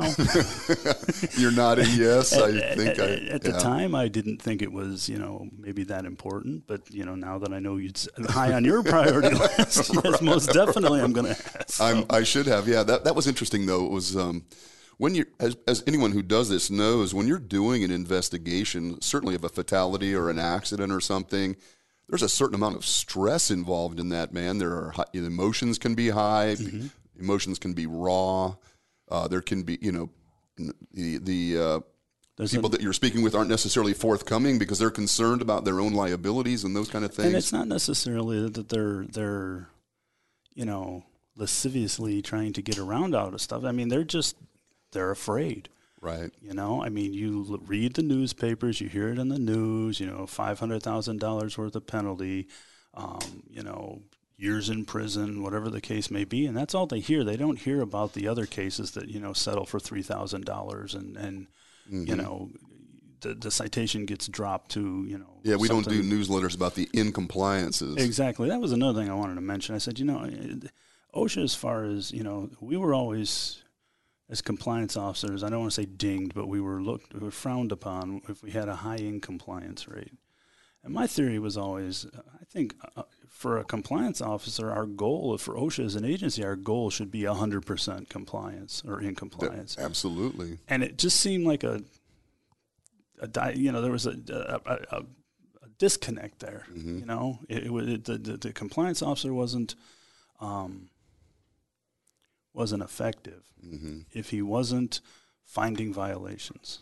You're nodding yes. I at, think at, I, at yeah. the time I didn't think it was, you know, maybe that important, but you know, now that I know you'd high on your priority list, yes, right, most definitely right. I'm going to ask. So. I'm, I should have. Yeah. That, that was interesting though. It was, um, when you, as, as anyone who does this knows, when you're doing an investigation, certainly of a fatality or an accident or something, there's a certain amount of stress involved in that, man. There are high, emotions can be high, mm-hmm. emotions can be raw. Uh, there can be, you know, the the uh, people a, that you're speaking with aren't necessarily forthcoming because they're concerned about their own liabilities and those kind of things. And it's not necessarily that they're they're, you know, lasciviously trying to get around out of stuff. I mean, they're just they're afraid, right? You know, I mean, you l- read the newspapers, you hear it in the news. You know, five hundred thousand dollars worth of penalty. Um, you know. Years in prison, whatever the case may be, and that's all they hear. They don't hear about the other cases that, you know, settle for three thousand dollars and, and mm-hmm. you know, the, the citation gets dropped to, you know. Yeah, we something. Don't do newsletters about the incompliances. Exactly. That was another thing I wanted to mention. I said, you know, OSHA, as far as, you know, we were always, as compliance officers, I don't want to say dinged, but we were looked, we were frowned upon if we had a high incompliance rate. And my theory was always, I think uh, for a compliance officer, our goal, for OSHA as an agency, our goal should be one hundred percent compliance or in compliance. Yeah, absolutely. And it just seemed like a, a di- you know, there was a, a, a, a disconnect there, mm-hmm. you know. It, it, it, the, the, the compliance officer wasn't um, wasn't effective mm-hmm. if he wasn't finding violations.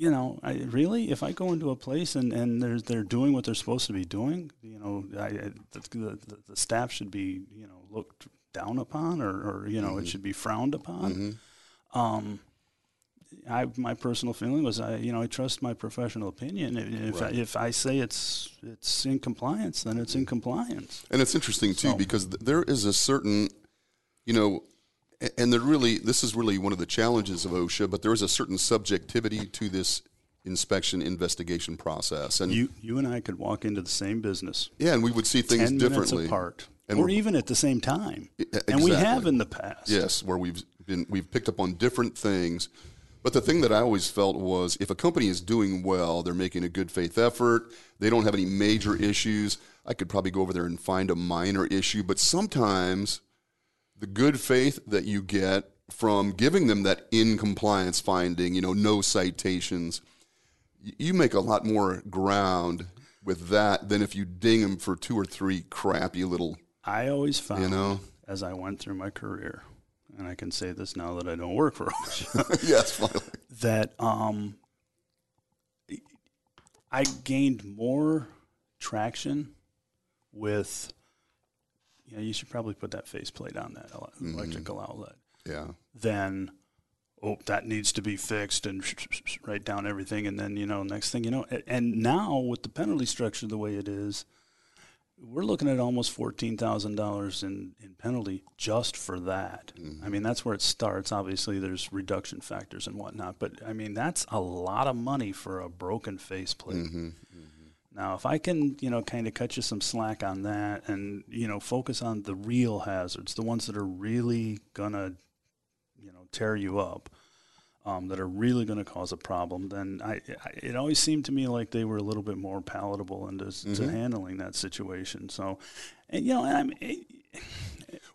You know, I really, if I go into a place and, and they're, they're doing what they're supposed to be doing, you know, I, I, the, the, the staff should be, you know, looked down upon or, or you know, mm-hmm. it should be frowned upon. Mm-hmm. Um, I my personal feeling was, I you know, I trust my professional opinion. If, right. I, if I say it's it's in compliance, then it's in compliance. And it's interesting, too, so. because th- there is a certain, you know, and there really, this is really one of the challenges of OSHA, but there is a certain subjectivity to this inspection investigation process. And you, you and I could walk into the same business. Yeah, and we would see things differently. Apart, and or even at the same time. Exactly. And we have in the past. Yes, where we've been, we've picked up on different things. But the thing that I always felt was if a company is doing well, they're making a good faith effort, they don't have any major issues, I could probably go over there and find a minor issue. But sometimes the good faith that you get from giving them that in compliance finding, you know, no citations, you make a lot more ground with that than if you ding them for two or three crappy little. I always found, you know, as I went through my career, and I can say this now that I don't work for OSHA, yes, finally. that um, I gained more traction with. Yeah, you should probably put that faceplate on that electrical mm-hmm. outlet. Yeah. Then, oh, that needs to be fixed and sh- sh- sh- write down everything. And then, you know, next thing you know. And now with the penalty structure the way it is, we're looking at almost fourteen thousand dollars in, in penalty just for that. Mm-hmm. I mean, that's where it starts. Obviously, there's reduction factors and whatnot. But, I mean, that's a lot of money for a broken faceplate. Mm-hmm. Mm-hmm. Now, if I can, you know, kind of cut you some slack on that and, you know, focus on the real hazards, the ones that are really going to, you know, tear you up, um, that are really going to cause a problem, then I, I, it always seemed to me like they were a little bit more palatable into mm-hmm. to handling that situation. So, and, you know, I'm... It,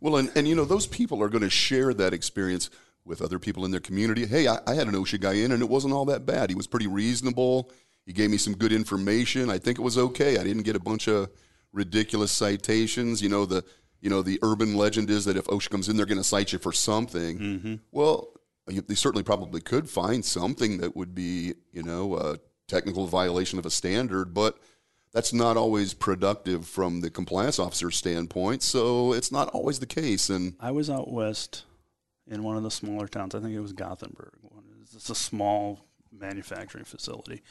well, and, and, you know, those people are going to share that experience with other people in their community. Hey, I, I had an OSHA guy in, and it wasn't all that bad. He was pretty reasonable. He gave me some good information. I think it was okay. I didn't get a bunch of ridiculous citations. You know, the you know the urban legend is that if OSHA comes in, they're going to cite you for something. Mm-hmm. Well, you, they certainly probably could find something that would be, you know, a technical violation of a standard, but that's not always productive from the compliance officer's standpoint, so it's not always the case. And I was out west in one of the smaller towns. I think it was Gothenburg. It's a small manufacturing facility.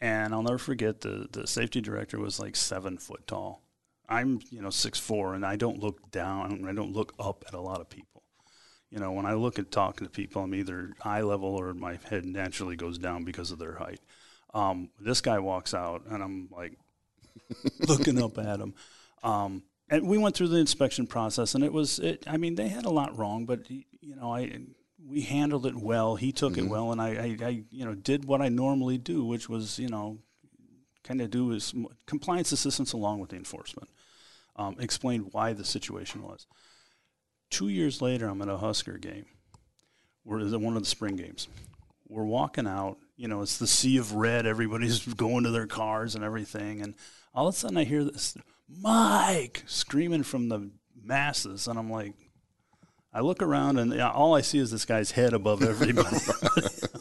And I'll never forget the, the safety director was like seven foot tall. I'm, you know, six four, and I don't look down. I don't look up at a lot of people. You know, when I look at talking to people, I'm either eye level or my head naturally goes down because of their height. Um, this guy walks out, and I'm like looking up at him. Um, and we went through the inspection process, and it was, it, I mean, they had a lot wrong, but, you know, I... we handled it well. He took mm-hmm. it well, and I, I, I, you know, did what I normally do, which was, you know, kind of do is compliance assistance along with the enforcement. Um, explained why the situation was. Two years later, I'm at a Husker game. We're at one of the spring games. We're walking out. You know, it's the sea of red. Everybody's going to their cars and everything, and all of a sudden I hear this Mike screaming from the masses, and I'm like, I look around, and yeah, all I see is this guy's head above everybody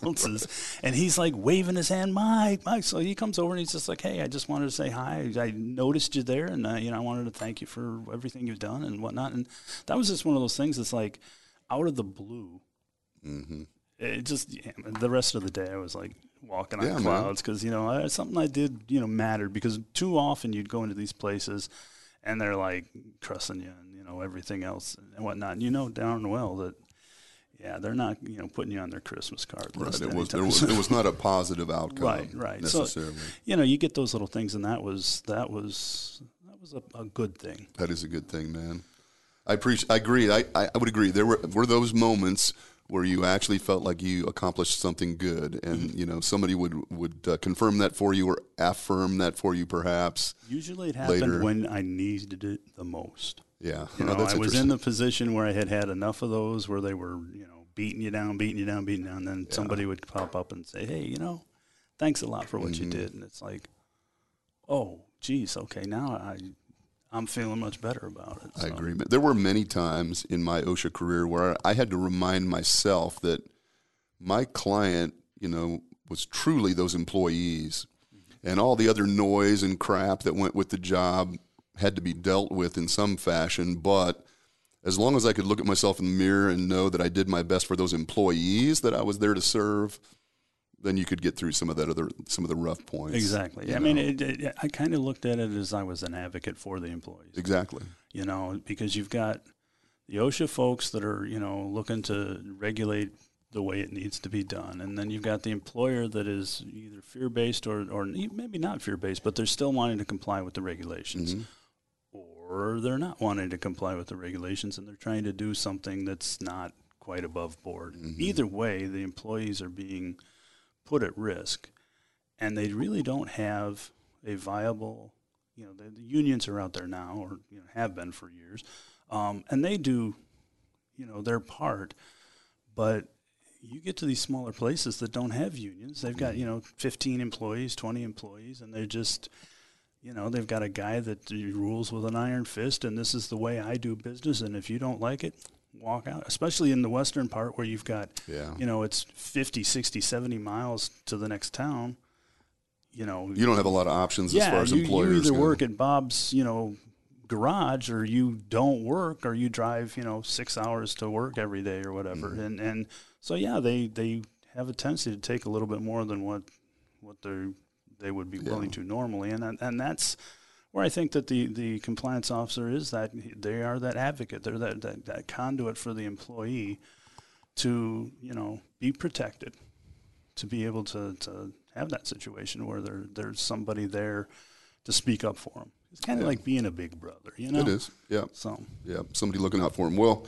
else's. And he's, like, waving his hand, Mike, Mike. So he comes over, and he's just like, hey, I just wanted to say hi. I noticed you there, and, uh, you know, I wanted to thank you for everything you've done and whatnot. And that was just one of those things that's, like, out of the blue. Mm-hmm. It just yeah, the rest of the day I was, like, walking on yeah, clouds because, you know, I, something I did, you know, mattered because too often you'd go into these places – and they're like trusting you and, you know, everything else and whatnot. And you know darn well that, yeah, they're not, you know, putting you on their Christmas card. Right. It was, there was, it was not a positive outcome. Right, right. Necessarily. So, you know, you get those little things, and that was, that was, that was a, a good thing. That is a good thing, man. I appreciate, I agree. I, I, I would agree. There were, were those moments where you actually felt like you accomplished something good, and, you know, somebody would, would uh, confirm that for you or affirm that for you perhaps. Usually it happened later. When I needed it the most. Yeah. You know, oh, I was in the position where I had had enough of those where they were, you know, beating you down, beating you down, beating you down, and then yeah. somebody would pop up and say, hey, you know, thanks a lot for what mm-hmm. you did. And it's like, oh, geez, okay, now I... I'm feeling much better about it. So. I agree. There were many times in my OSHA career where I had to remind myself that my client, you know, was truly those employees, mm-hmm. and all the other noise and crap that went with the job had to be dealt with in some fashion. But as long as I could look at myself in the mirror and know that I did my best for those employees that I was there to serve, then you could get through some of that other, some of the rough points. Exactly. Yeah, I mean, it, it, I kind of looked at it as I was an advocate for the employees. Exactly. You know, because you've got the OSHA folks that are, you know, looking to regulate the way it needs to be done. And then you've got the employer that is either fear-based or, or maybe not fear-based, but they're still wanting to comply with the regulations. Mm-hmm. Or they're not wanting to comply with the regulations, and they're trying to do something that's not quite above board. Mm-hmm. Either way, the employees are being put at risk, and they really don't have a viable, you know, the, the unions are out there now, or you know, have been for years, um, and they do, you know, their part, but you get to these smaller places that don't have unions. They've got, you know, fifteen employees, twenty employees, and they're just, you know, they've got a guy that rules with an iron fist, and this is the way I do business, and if you don't like it, walk out, especially in the western part where you've got, yeah. you know, it's fifty, sixty, seventy miles to the next town. You know, you don't have a lot of options yeah, as far as you, employers. You either go. work at Bob's, you know, garage, or you don't work, or you drive, you know, six hours to work every day or whatever. Mm-hmm. And and so yeah, they they have a tendency to take a little bit more than what what they they would be yeah. willing to normally, and and that's where I think that the, the compliance officer is that they are that advocate. They're that, that, that conduit for the employee to, you know, be protected, to be able to, to have that situation where there, there's somebody there to speak up for them. It's kind of yeah. like being a big brother, you know? It is, yeah. So. Yeah, somebody looking out for them. Well,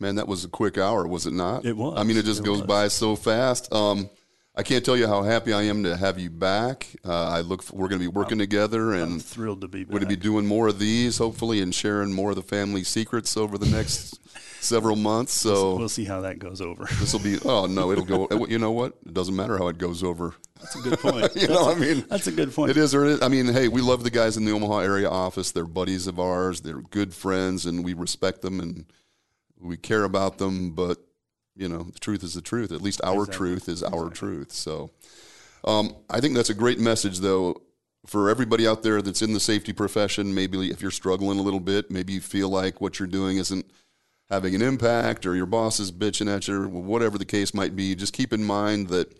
man, that was a quick hour, was it not? It was. I mean, it just it goes was. by so fast. Um, I can't tell you how happy I am to have you back. Uh, I look. For, we're going to be working I'm, together, and I'm thrilled to be back. We're going to be doing more of these, hopefully, and sharing more of the family secrets over the next several months. So we'll see how that goes over. This will be. Oh no, it'll go. You know what? It doesn't matter how it goes over. That's a good point. you that's know, a, I mean, that's a good point. It is, or it is. I mean, hey, we love the guys in the Omaha area office. They're buddies of ours. They're good friends, and we respect them and we care about them, but. You know, the truth is the truth. At least our exactly. truth is our exactly. truth. So um, I think that's a great message, though, for everybody out there that's in the safety profession. Maybe if you're struggling a little bit, maybe you feel like what you're doing isn't having an impact or your boss is bitching at you, whatever the case might be. Just keep in mind that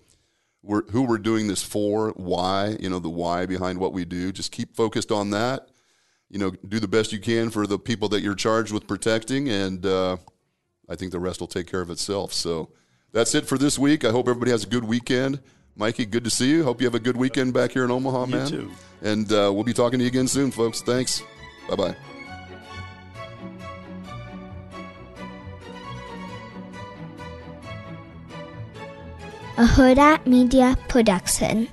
we're, who we're doing this for, why, you know, the why behind what we do. Just keep focused on that. You know, do the best you can for the people that you're charged with protecting, and uh I think the rest will take care of itself. So that's it for this week. I hope everybody has a good weekend. Mikey, good to see you. Hope you have a good weekend back here in Omaha, man. You too. And uh, we'll be talking to you again soon, folks. Thanks. Bye-bye. A Huda Media Production.